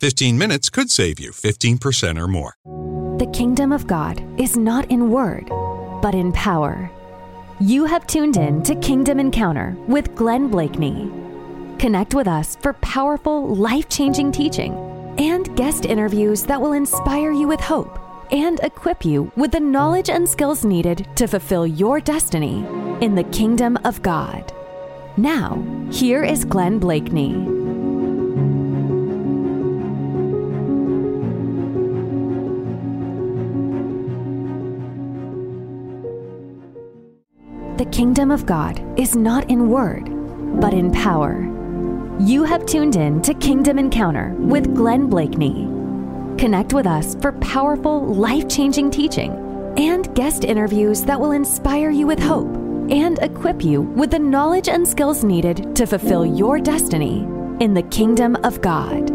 15 minutes could save you 15% or more. The kingdom of God is not in word, but in power. You have tuned in to Kingdom Encounter with Glenn Bleakney. Connect with us for powerful, life-changing teaching and guest interviews that will inspire you with hope and equip you with the knowledge and skills needed to fulfill your destiny in the kingdom of God. Now, here is Glenn Bleakney. The kingdom of God is not in word, but in power. You have tuned in to Kingdom Encounter with Glenn Bleakney. Connect with us for powerful, life-changing teaching and guest interviews that will inspire you with hope and equip you with the knowledge and skills needed to fulfill your destiny in the kingdom of God.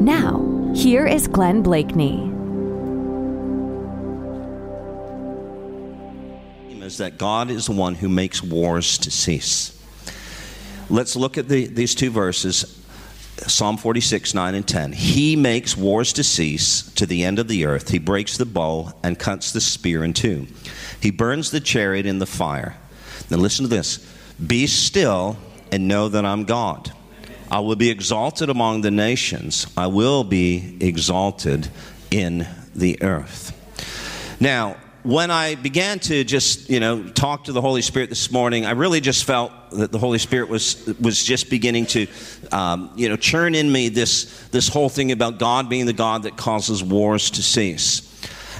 Now, here is Glenn Bleakney. That God is the one who makes wars to cease. Let's look at these two verses, Psalm 46:9-10. He makes wars to cease to the end of the earth. He breaks the bow and cuts the spear in two. He burns the chariot in the fire. Now listen to this. Be still and know that I'm God. I will be exalted among the nations. I will be exalted in the earth. Now, when I began to just, talk to the Holy Spirit this morning, I really just felt that the Holy Spirit was just beginning to, churn in me this whole thing about God being the God that causes wars to cease.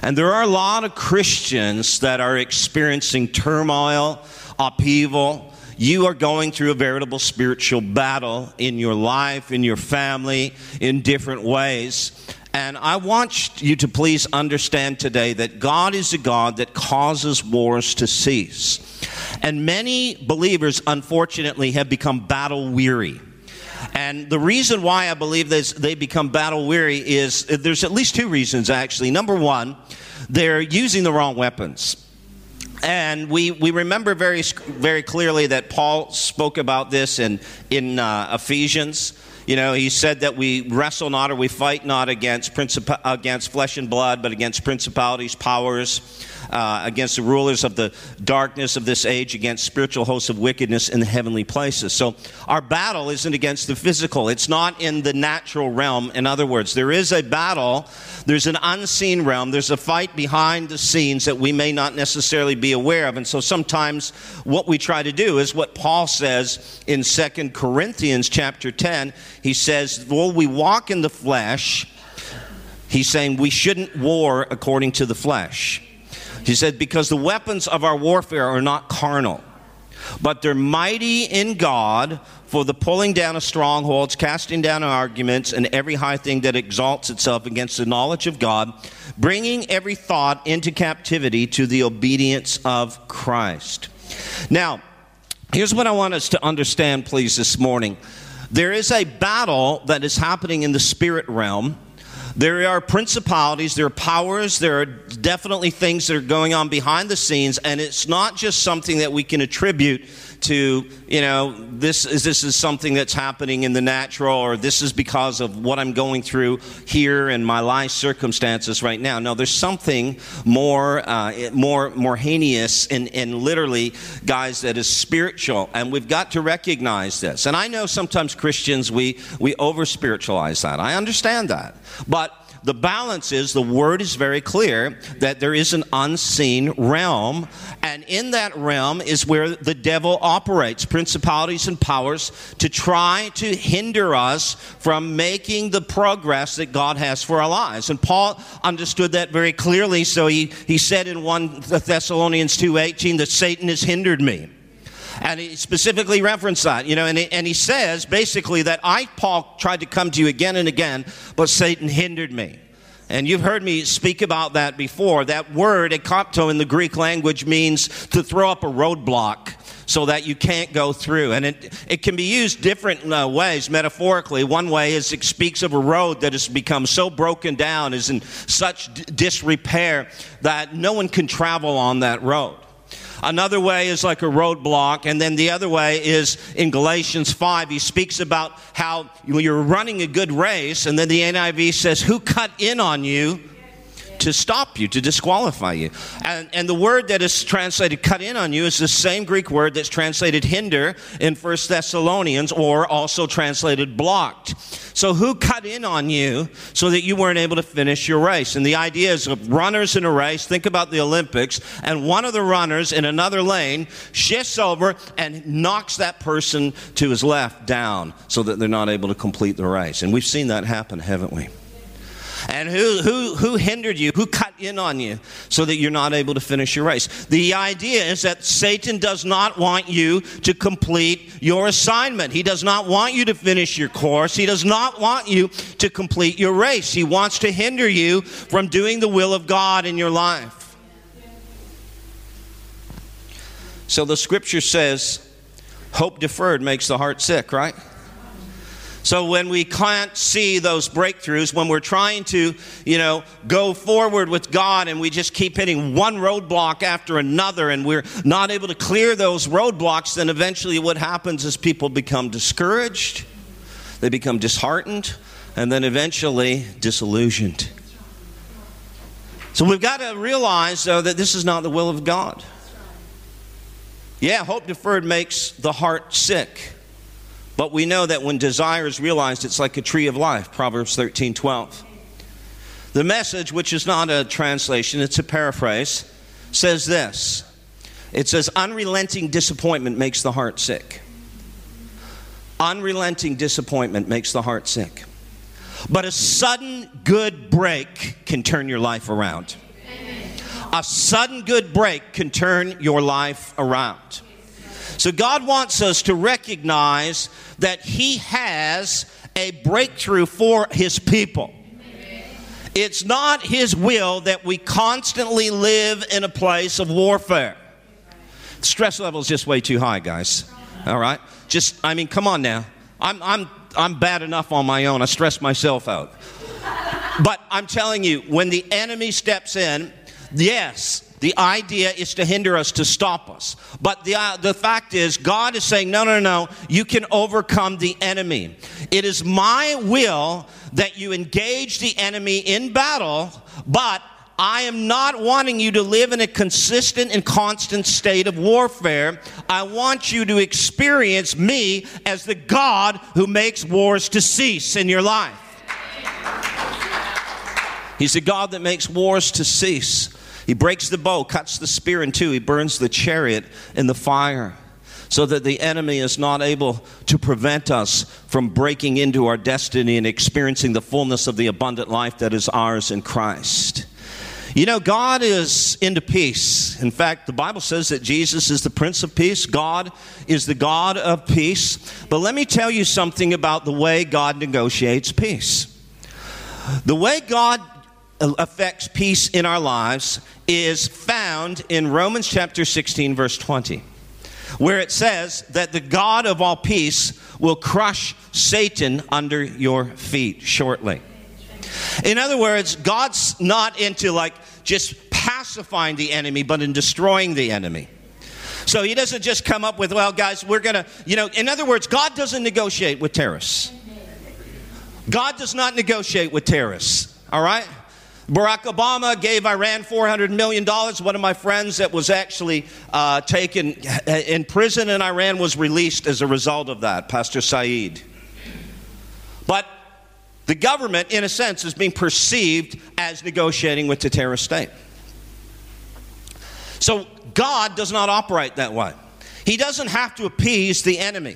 And there are a lot of Christians that are experiencing turmoil, upheaval. You are going through a veritable spiritual battle in your life, in your family, in different ways. And I want you to please understand today that God is a God that causes wars to cease. And many believers, unfortunately, have become battle-weary. And the reason why I believe this, they become battle-weary is, there's at least two reasons, actually. Number one, they're using the wrong weapons. And we remember very, very clearly that Paul spoke about this in Ephesians. He said that we wrestle not, or we fight not against flesh and blood, but against principalities, powers, against the rulers of the darkness of this age, against spiritual hosts of wickedness in the heavenly places. So our battle isn't against the physical. It's not in the natural realm. In other words, there is a battle. There's an unseen realm. There's a fight behind the scenes that we may not necessarily be aware of. And so sometimes what we try to do is what Paul says in 2 Corinthians chapter 10. He says, well, we walk in the flesh. He's saying we shouldn't war according to the flesh. He said, because the weapons of our warfare are not carnal, but they're mighty in God for the pulling down of strongholds, casting down arguments, and every high thing that exalts itself against the knowledge of God, bringing every thought into captivity to the obedience of Christ. Now, here's what I want us to understand, please, this morning. There is a battle that is happening in the spirit realm. There are principalities, there are powers, there are definitely things that are going on behind the scenes, and it's not just something that we can attribute to, this is something that's happening in the natural, or this is because of what I'm going through here in my life circumstances right now. No, there's something more heinous and literally, guys, that is spiritual, and we've got to recognize this. And I know sometimes Christians, we over-spiritualize that. I understand that. But the balance is, the word is very clear that there is an unseen realm, and in that realm is where the devil operates, principalities and powers, to try to hinder us from making the progress that God has for our lives. And Paul understood that very clearly, so he said in 1 Thessalonians 2:18 that Satan has hindered me. And he specifically referenced that, and he says basically that I, Paul, tried to come to you again and again, but Satan hindered me. And you've heard me speak about that before. That word, ekopto, in the Greek language means to throw up a roadblock so that you can't go through. And it can be used different ways, metaphorically. One way is it speaks of a road that has become so broken down, is in such disrepair that no one can travel on that road. Another way is like a roadblock, and then the other way is in Galatians 5, he speaks about how you're running a good race, and then the NIV says, who cut in on you to stop you, to disqualify you? And the word that is translated cut in on you is the same Greek word that's translated hinder in 1 Thessalonians, or also translated blocked. So who cut in on you so that you weren't able to finish your race? And the idea is of runners in a race. Think about the Olympics. And one of the runners in another lane shifts over and knocks that person to his left down so that they're not able to complete the race. And we've seen that happen, haven't we? And who hindered you? Who cut in on you so that you're not able to finish your race? The idea is that Satan does not want you to complete your assignment. He does not want you to finish your course. He does not want you to complete your race. He wants to hinder you from doing the will of God in your life. So the scripture says, hope deferred makes the heart sick, right? So when we can't see those breakthroughs, when we're trying to, go forward with God and we just keep hitting one roadblock after another and we're not able to clear those roadblocks, then eventually what happens is people become discouraged, they become disheartened, and then eventually disillusioned. So we've got to realize, though, that this is not the will of God. Yeah, hope deferred makes the heart sick. But we know that when desire is realized, it's like a tree of life, Proverbs 13:12. The Message, which is not a translation, it's a paraphrase, says this. It says, unrelenting disappointment makes the heart sick. Unrelenting disappointment makes the heart sick. But a sudden good break can turn your life around. A sudden good break can turn your life around. So God wants us to recognize that He has a breakthrough for His people. It's not His will that we constantly live in a place of warfare. Stress level is just way too high, guys. All right? Come on now. I'm bad enough on my own. I stress myself out. But I'm telling you, when the enemy steps in, yes, the idea is to hinder us, to stop us. But the fact is, God is saying, no, you can overcome the enemy. It is my will that you engage the enemy in battle, but I am not wanting you to live in a consistent and constant state of warfare. I want you to experience me as the God who makes wars to cease in your life. He's the God that makes wars to cease. He breaks the bow, cuts the spear in two. He burns the chariot in the fire so that the enemy is not able to prevent us from breaking into our destiny and experiencing the fullness of the abundant life that is ours in Christ. God is into peace. In fact, the Bible says that Jesus is the Prince of Peace. God is the God of peace. But let me tell you something about the way God negotiates peace. The way God affects peace in our lives is found in Romans chapter 16, verse 20, where it says that the God of all peace will crush Satan under your feet shortly. In other words, God's not into just pacifying the enemy, but in destroying the enemy. So he doesn't just come up with, well, guys, we're going to, in other words, God doesn't negotiate with terrorists. God does not negotiate with terrorists, all right? Barack Obama gave Iran $400 million. One of my friends that was actually taken in prison in Iran was released as a result of that, Pastor Saeed. But the government, in a sense, is being perceived as negotiating with the terrorist state. So God does not operate that way. He doesn't have to appease the enemy.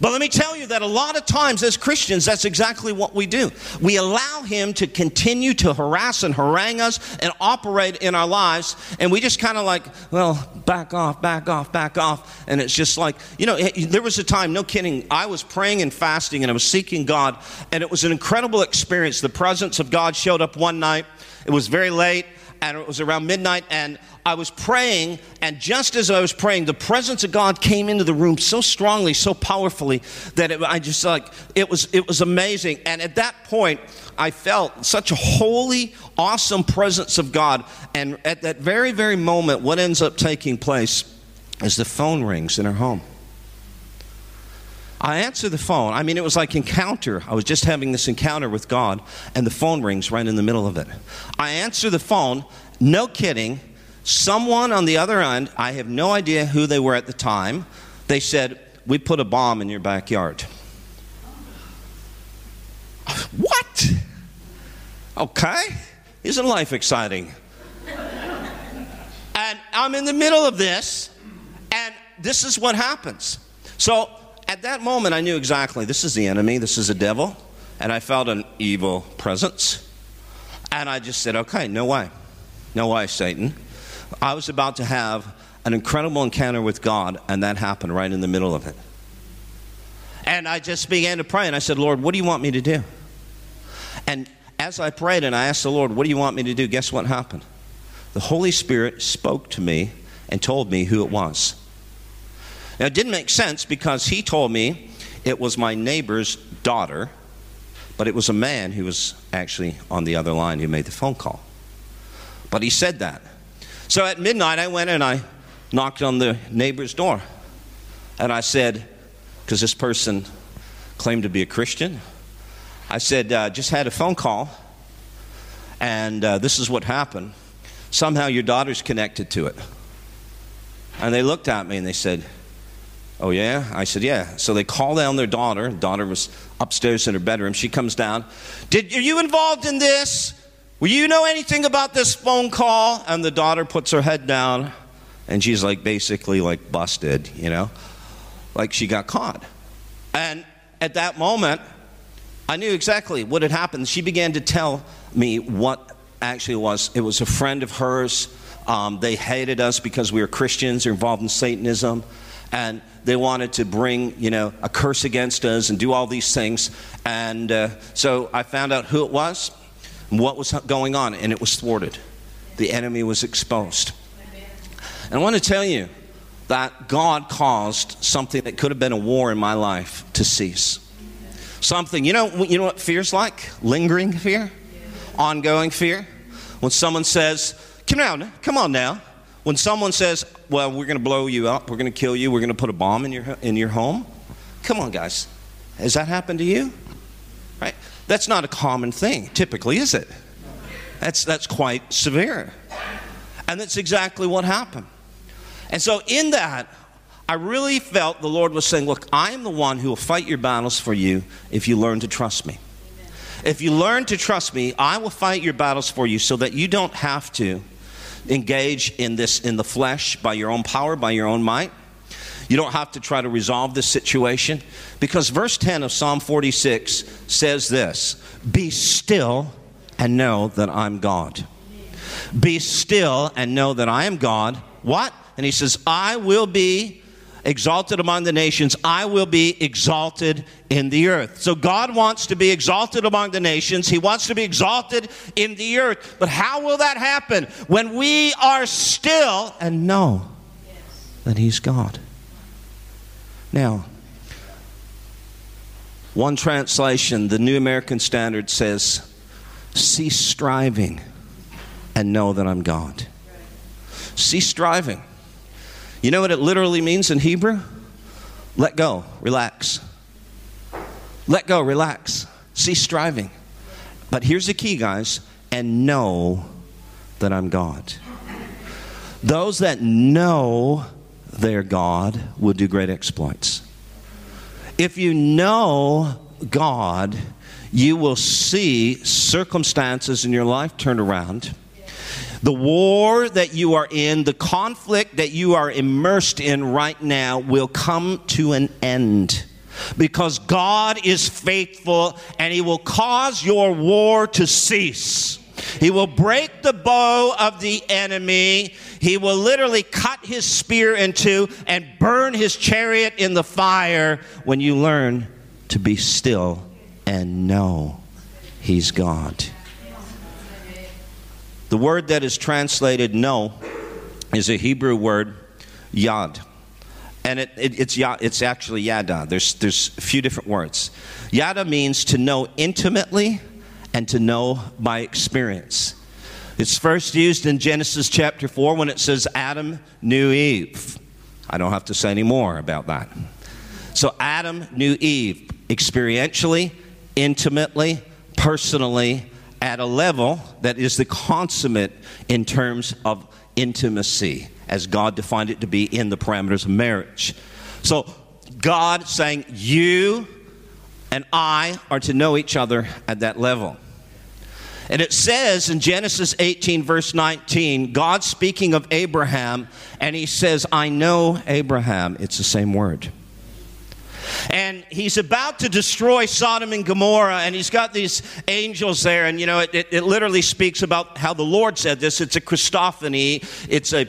But let me tell you that a lot of times as Christians, that's exactly what we do. We allow him to continue to harass and harangue us and operate in our lives. And we just kind of like, well, back off, back off, back off. And it's just like, you know, there was a time, no kidding, I was praying and fasting and I was seeking God. And it was an incredible experience. The presence of God showed up one night. It was very late. And it was around midnight, and I was praying, and just as I was praying, the presence of God came into the room so strongly, so powerfully, that it was amazing. And at that point, I felt such a holy, awesome presence of God. And at that very, very moment, what ends up taking place is the phone rings in our home. I answer the phone. I mean, it was like encounter. I was just having this encounter with God, and the phone rings right in the middle of it. I answer the phone. No kidding. Someone on the other end, I have no idea who they were at the time, they said, "We put a bomb in your backyard." What? Okay. Isn't life exciting? And I'm in the middle of this, and this is what happens. So, at that moment, I knew exactly, this is the enemy, this is the devil, and I felt an evil presence. And I just said, okay, no way. No way, Satan. I was about to have an incredible encounter with God, and that happened right in the middle of it. And I just began to pray, and I said, Lord, what do you want me to do? And as I prayed and I asked the Lord, what do you want me to do? Guess what happened? The Holy Spirit spoke to me and told me who it was. Now, it didn't make sense because he told me it was my neighbor's daughter, but it was a man who was actually on the other line who made the phone call. But he said that. So at midnight, I went and I knocked on the neighbor's door. And I said, because this person claimed to be a Christian, I said, just had a phone call, and this is what happened. Somehow your daughter's connected to it. And they looked at me and they said, oh, yeah? I said, yeah. So they call down their daughter. The daughter was upstairs in her bedroom. She comes down. Are you involved in this? Will you know anything about this phone call? And the daughter puts her head down, and she's like basically like busted, you know, like she got caught. And at that moment, I knew exactly what had happened. She began to tell me what actually was. It was a friend of hers. They hated us because we were Christians. They're involved in Satanism. And they wanted to bring, you know, a curse against us and do all these things. And so I found out who it was and what was going on, and it was thwarted. The enemy was exposed. And I want to tell you that God caused something that could have been a war in my life to cease. Something, you know what fear's like? Lingering fear, ongoing fear. When someone says, come on now. When someone says, well, we're going to blow you up, we're going to kill you, we're going to put a bomb in your home. Come on, guys. Has that happened to you? Right? That's not a common thing, typically, is it? That's quite severe. And that's exactly what happened. And so in that, I really felt the Lord was saying, look, I am the one who will fight your battles for you if you learn to trust me. If you learn to trust me, I will fight your battles for you so that you don't have to engage in this in the flesh by your own power, by your own might. You don't have to try to resolve this situation because verse 10 of Psalm 46 says this, be still and know that I'm God. Be still and know that I am God. What? And he says, I will be exalted among the nations. I will be exalted in the earth. So God wants to be exalted among the nations. He wants to be exalted in the earth. But how will that happen? When we are still and know that he's God. Now, one translation, the New American Standard says, cease striving and know that I'm God. Cease striving. You know what it literally means in Hebrew? Let go, relax. Let go, relax. Cease striving. But here's the key, guys, and know that I'm God. Those that know their God will do great exploits. If you know God, you will see circumstances in your life turn around. The war that you are in, the conflict that you are immersed in right now will come to an end. because God is faithful and he will cause your war to cease. He will break the bow of the enemy. He will literally cut his spear in two and burn his chariot in the fire when you learn to be still and know he's God. The word that is translated know is a Hebrew word, yad. And it's actually yada. There's a few different words. Yada means to know intimately and to know by experience. It's first used in Genesis chapter 4 when it says Adam knew Eve. I don't have to say any more about that. So Adam knew Eve experientially, intimately, personally, at a level that is the consummate in terms of intimacy, as God defined it to be in the parameters of marriage. So God saying, you and I are to know each other at that level. And it says in Genesis 18, verse 19, God speaking of Abraham, and he says, I know Abraham. It's the same word. And he's about to destroy Sodom and Gomorrah, and he's got these angels there, and you know, it literally speaks about how the Lord said this. It's a Christophany. It's a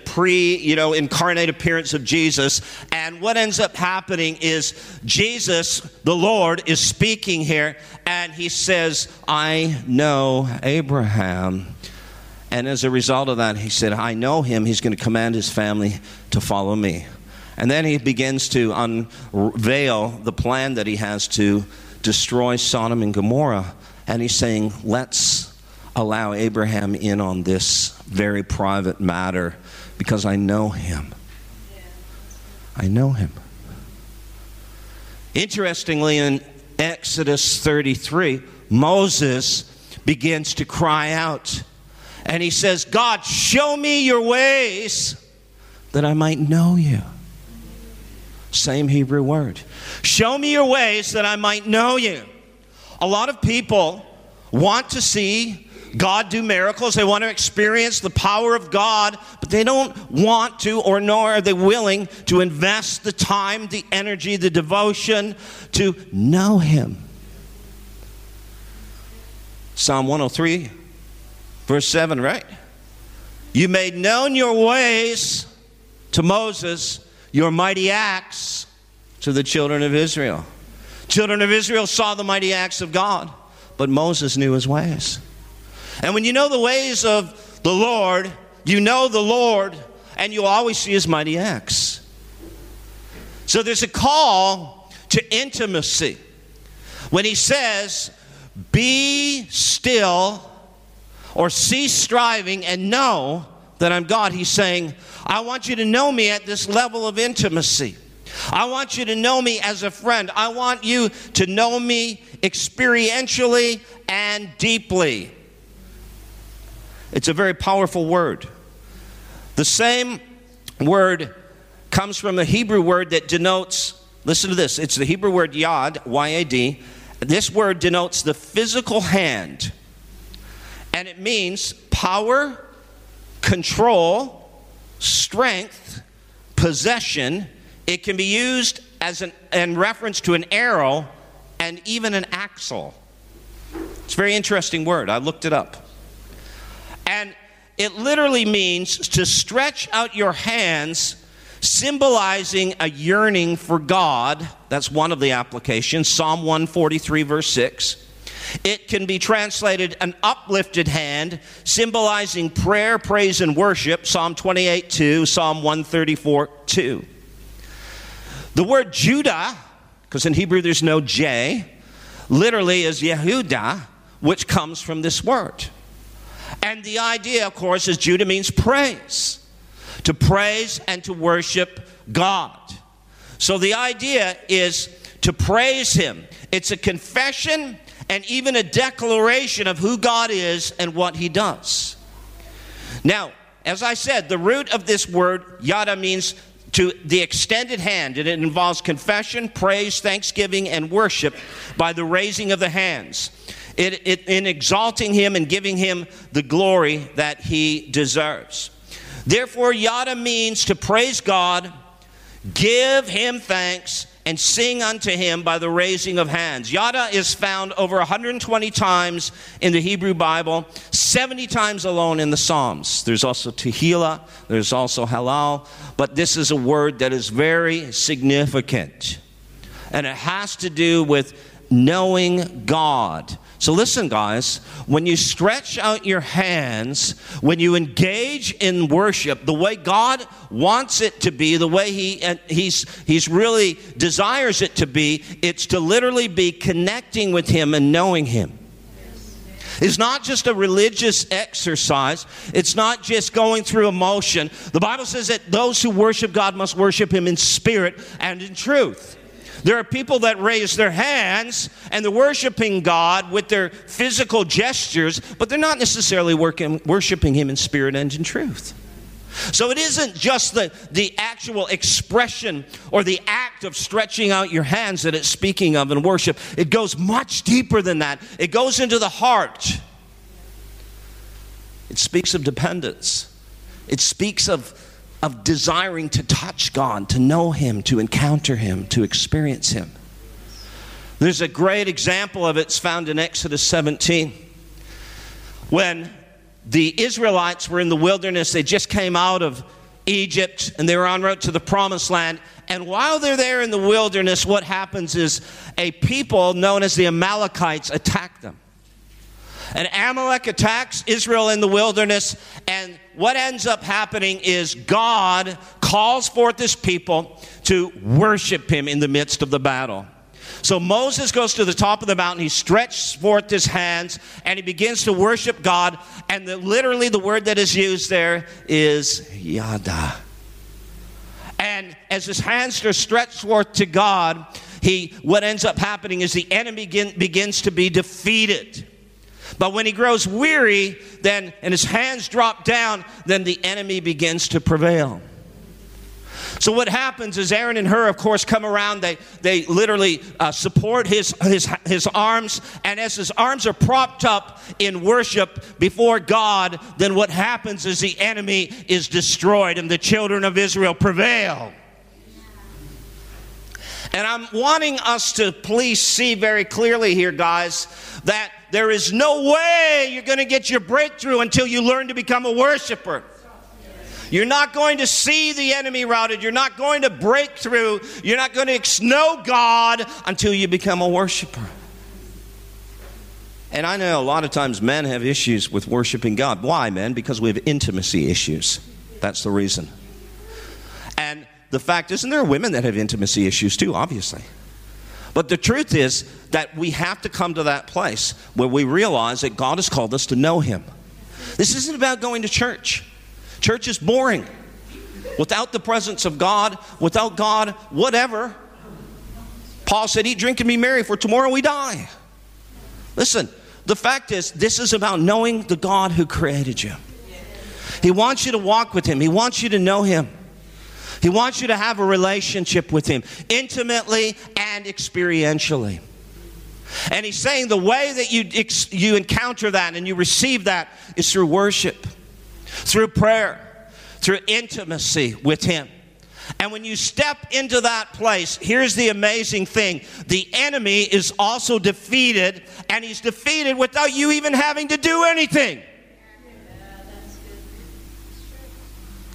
incarnate appearance of Jesus. And what ends up happening is Jesus, the Lord, is speaking here, and he says, I know Abraham. And as a result of that, he said, I know him. He's going to command his family to follow me. And then he begins to unveil the plan that he has to destroy Sodom and Gomorrah. And he's saying, let's allow Abraham in on this very private matter because I know him. I know him. Interestingly, in Exodus 33, Moses begins to cry out. And he says, God, show me your ways that I might know you. Same Hebrew word. Show me your ways that I might know you. A lot of people want to see God do miracles. They want to experience the power of God, but they don't want to, or nor are they willing to invest the time, the energy, the devotion to know him. Psalm 103, verse 7, right? You made known your ways to Moses, your mighty acts to the children of Israel. Children of Israel saw the mighty acts of God, but Moses knew his ways. And when you know the ways of the Lord, you know the Lord, and you'll always see his mighty acts. So there's a call to intimacy. When he says, be still or cease striving and know that I'm God, he's saying, I want you to know me at this level of intimacy. I want you to know me as a friend. I want you to know me experientially and deeply. It's a very powerful word. The same word comes from a Hebrew word that denotes, listen to this, it's the Hebrew word yad, Y-A-D. This word denotes the physical hand, and it means power, control, strength, possession. It can be used as in reference to an arrow and even an axle. It's a very interesting word. I looked it up. And it literally means to stretch out your hands, symbolizing a yearning for God. That's one of the applications. Psalm 143, verse 6. It can be translated an uplifted hand, symbolizing prayer, praise, and worship. Psalm 28:2, Psalm 134:2. The word Judah, because in Hebrew there's no J, literally is Yehuda, which comes from this word. And the idea, of course, is Judah means praise. To praise and to worship God. So the idea is to praise him. It's a confession and even a declaration of who God is and what he does. Now, as I said, the root of this word, yada, means to the extended hand, and it involves confession, praise, thanksgiving, and worship by the raising of the hands, in exalting him and giving him the glory that he deserves. Therefore, yada means to praise God, give him thanks, and sing unto him by the raising of hands. Yada is found over 120 times in the Hebrew Bible, 70 times alone in the Psalms. There's also Tehillah, there's also Halal, but this is a word that is very significant. And it has to do with knowing God. So listen, guys, when you stretch out your hands, when you engage in worship the way God wants it to be, the way He's really desires it to be, it's to literally be connecting with Him and knowing Him. It's not just a religious exercise. It's not just going through emotion. The Bible says that those who worship God must worship Him in spirit and in truth. There are people that raise their hands and they're worshiping God with their physical gestures, but they're not necessarily worshiping Him in spirit and in truth. So it isn't just the actual expression or the act of stretching out your hands that it's speaking of in worship. It goes much deeper than that. It goes into the heart. It speaks of dependence. It speaks of desiring to touch God, to know Him, to encounter Him, to experience Him. There's a great example of it. It's found in Exodus 17. When the Israelites were in the wilderness, they just came out of Egypt and they were en route to the Promised Land. And while they're there in the wilderness, what happens is a people known as the Amalekites attack them. And Amalek attacks Israel in the wilderness, and what ends up happening is God calls forth His people to worship Him in the midst of the battle. So Moses goes to the top of the mountain, he stretches forth his hands, and he begins to worship God, and literally the word that is used there is yada. And as his hands are stretched forth to God, what ends up happening is the enemy begins to be defeated. But when he grows weary, then, and his hands drop down, then the enemy begins to prevail. So what happens is Aaron and Hur, of course, come around. They literally support his arms. And as his arms are propped up in worship before God, then what happens is the enemy is destroyed and the children of Israel prevail. And I'm wanting us to please see very clearly here, guys, that there is no way you're going to get your breakthrough until you learn to become a worshiper. You're not going to see the enemy routed. You're not going to break through. You're not going to know God until you become a worshiper. And I know a lot of times men have issues with worshiping God. Why, men? Because we have intimacy issues. That's the reason. And the fact is, and there are women that have intimacy issues too, obviously. But the truth is that we have to come to that place where we realize that God has called us to know Him. This isn't about going to church. Church is boring. Without the presence of God, without God, whatever. Paul said, eat, drink, and be merry, for tomorrow we die. Listen, the fact is, this is about knowing the God who created you. He wants you to walk with Him. He wants you to know Him. He wants you to have a relationship with Him, intimately and experientially. And He's saying the way that you encounter that and you receive that is through worship, through prayer, through intimacy with Him. And when you step into that place, here's the amazing thing. The enemy is also defeated, and he's defeated without you even having to do anything.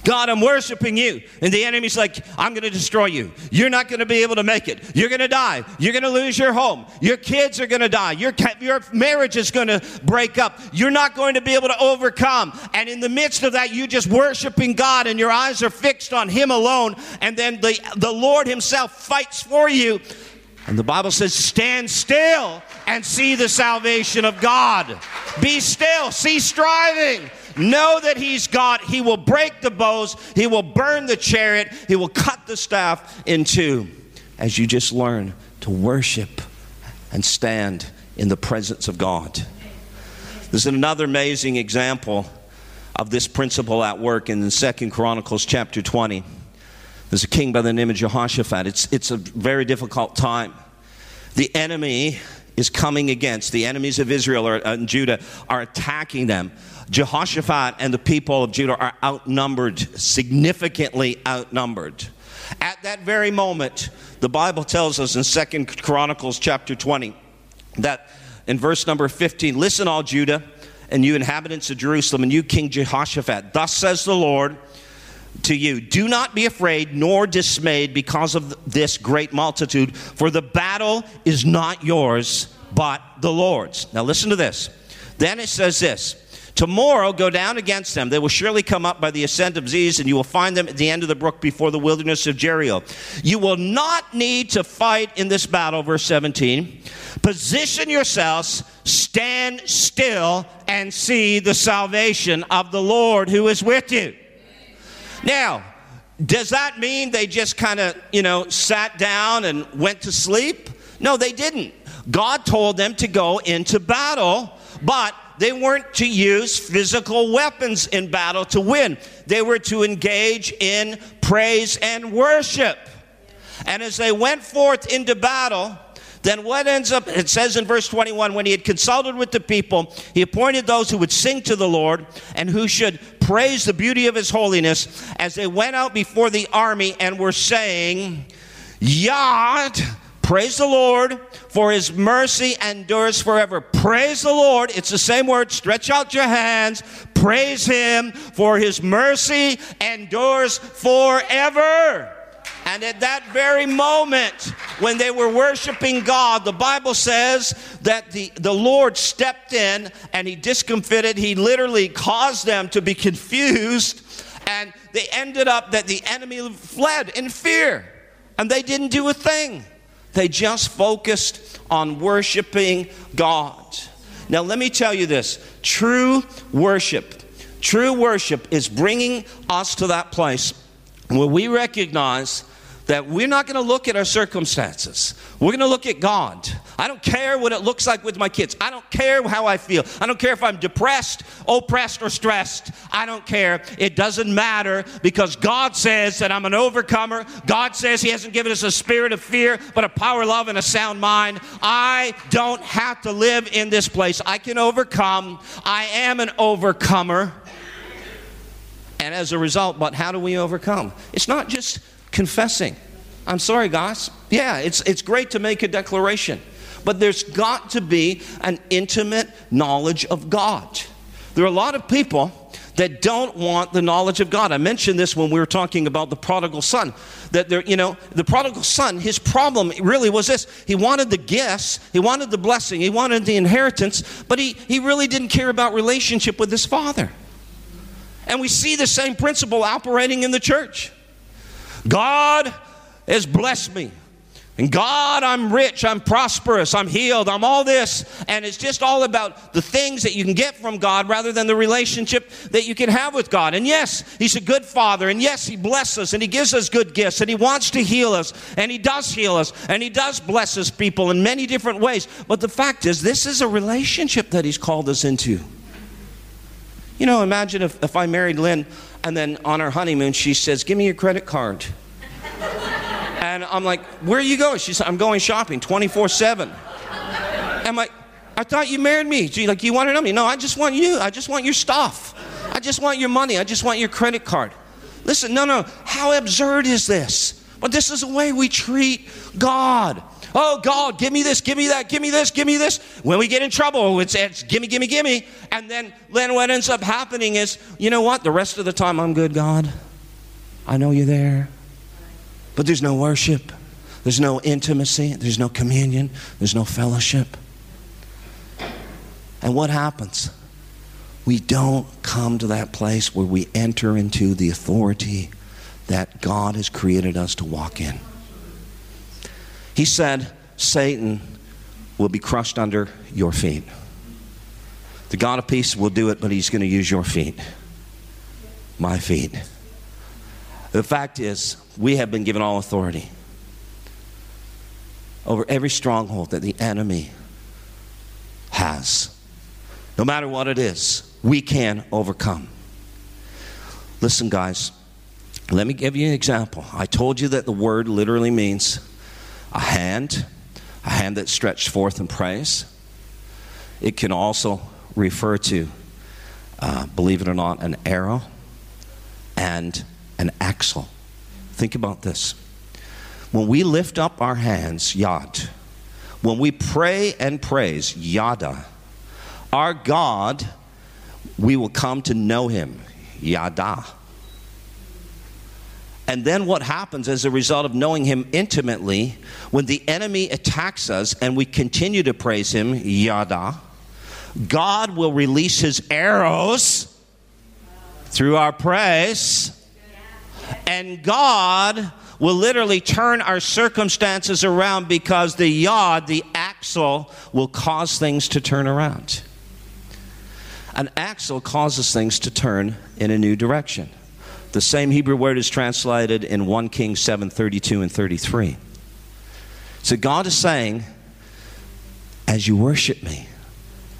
God, I'm worshiping you. And the enemy's like, I'm going to destroy you. You're not going to be able to make it. You're going to die. You're going to lose your home. Your kids are going to die. Your marriage is going to break up. You're not going to be able to overcome. And in the midst of that, you're just worshiping God and your eyes are fixed on Him alone. And then the Lord Himself fights for you. And the Bible says, stand still and see the salvation of God. Be still. Cease striving. Know that He's God. He will break the bows. He will burn the chariot. He will cut the staff in two as you just learn to worship and stand in the presence of God. There's another amazing example of this principle at work in 2 Chronicles chapter 20. There's a king by the name of Jehoshaphat. It's a very difficult time. The enemy is coming against. The enemies of Israel and Judah are attacking them. Jehoshaphat and the people of Judah are outnumbered, significantly outnumbered. At that very moment, the Bible tells us in Second Chronicles chapter 20, that in verse number 15, listen all Judah and you inhabitants of Jerusalem and you King Jehoshaphat, thus says the Lord to you, do not be afraid nor dismayed because of this great multitude, for the battle is not yours, but the Lord's. Now listen to this. Then it says this, tomorrow go down against them. They will surely come up by the ascent of Ziz, and you will find them at the end of the brook before the wilderness of Jericho. You will not need to fight in this battle, verse 17. Position yourselves, stand still, and see the salvation of the Lord who is with you. Now, does that mean they just kind of, sat down and went to sleep? No, they didn't. God told them to go into battle, but they weren't to use physical weapons in battle to win. They were to engage in praise and worship. And as they went forth into battle, then what ends up, it says in verse 21, when he had consulted with the people, he appointed those who would sing to the Lord and who should praise the beauty of his holiness as they went out before the army and were saying, yad. Praise the Lord, for his mercy endures forever. Praise the Lord. It's the same word. Stretch out your hands. Praise him, for his mercy endures forever. And at that very moment when they were worshiping God, the Bible says that the Lord stepped in and he discomfited. He literally caused them to be confused. And they ended up that the enemy fled in fear. And they didn't do a thing. They just focused on worshiping God. Now, let me tell you this. True worship is bringing us to that place where we recognize that we're not going to look at our circumstances. We're going to look at God. I don't care what it looks like with my kids. I don't care how I feel. I don't care if I'm depressed, oppressed, or stressed. I don't care. It doesn't matter because God says that I'm an overcomer. God says he hasn't given us a spirit of fear, but a power, love, and a sound mind. I don't have to live in this place. I can overcome. I am an overcomer. And as a result, but how do we overcome? It's not just confessing. I'm sorry, guys. Yeah, it's great to make a declaration. But there's got to be an intimate knowledge of God. There are a lot of people that don't want the knowledge of God. I mentioned this when we were talking about the prodigal son. That the prodigal son, his problem really was this. He wanted the gifts. He wanted the blessing. He wanted the inheritance. But he really didn't care about relationship with his father. And we see the same principle operating in the church. God has blessed me. And God, I'm rich, I'm prosperous, I'm healed, I'm all this. And it's just all about the things that you can get from God rather than the relationship that you can have with God. And yes, he's a good father. And yes, he blesses us and he gives us good gifts and he wants to heal us. And he does heal us and he does bless his people in many different ways. But the fact is, this is a relationship that he's called us into. Imagine if I married Lynn and then on our honeymoon, she says, give me your credit card. And I'm like, where are you going? She said, I'm going shopping 24/7. I'm like, I thought you married me. She's like, you wanted me? No, I just want you. I just want your stuff. I just want your money. I just want your credit card. Listen, no. How absurd is this? But this is the way we treat God. Oh, God, give me this, give me that, give me this, give me this. When we get in trouble, it's gimme, gimme, gimme. And then what ends up happening is, you know what? The rest of the time, I'm good, God. I know you're there. But there's no worship. There's no intimacy. There's no communion. There's no fellowship. And what happens? We don't come to that place where we enter into the authority that God has created us to walk in. He said, Satan will be crushed under your feet. The God of peace will do it, but he's going to use your feet. My feet. The fact is, we have been given all authority over every stronghold that the enemy has. No matter what it is, we can overcome. Listen, guys, let me give you an example. I told you that the word literally means a hand that stretched forth in praise. It can also refer to, believe it or not, an arrow and an axle Think about this. When we lift up our hands, yad, when we pray and praise, yada, our God, we will come to know him, yada. And then what happens as a result of knowing him intimately, when the enemy attacks us and we continue to praise him, yada, God will release his arrows through our praise, and God will literally turn our circumstances around, because the yad, the axle, will cause things to turn around. An axle causes things to turn in a new direction. The same Hebrew word is translated in 1 Kings 7, 32 and 33. So God is saying, as you worship me,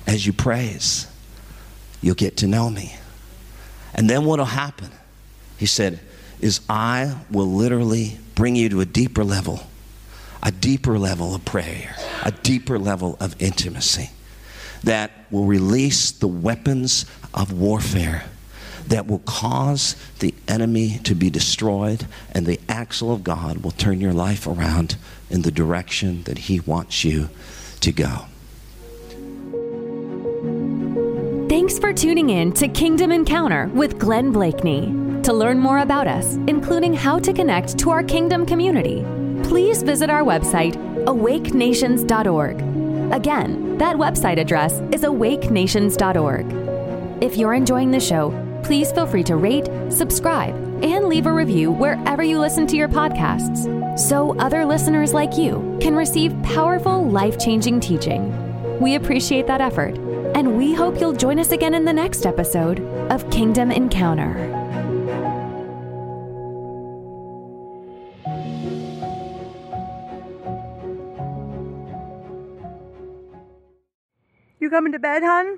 as you praise, you'll get to know me. And then what will happen, he said, is I will literally bring you to a deeper level of prayer, a deeper level of intimacy that will release the weapons of warfare that will cause the enemy to be destroyed, and the axle of God will turn your life around in the direction that he wants you to go. Thanks for tuning in to Kingdom Encounter with Glenn Bleakney. To learn more about us, including how to connect to our Kingdom community, please visit our website, awakenations.org. Again, that website address is awakenations.org. If you're enjoying the show, please feel free to rate, subscribe, and leave a review wherever you listen to your podcasts, so other listeners like you can receive powerful, life-changing teaching. We appreciate that effort, and we hope you'll join us again in the next episode of Kingdom Encounter. You coming to bed, hon?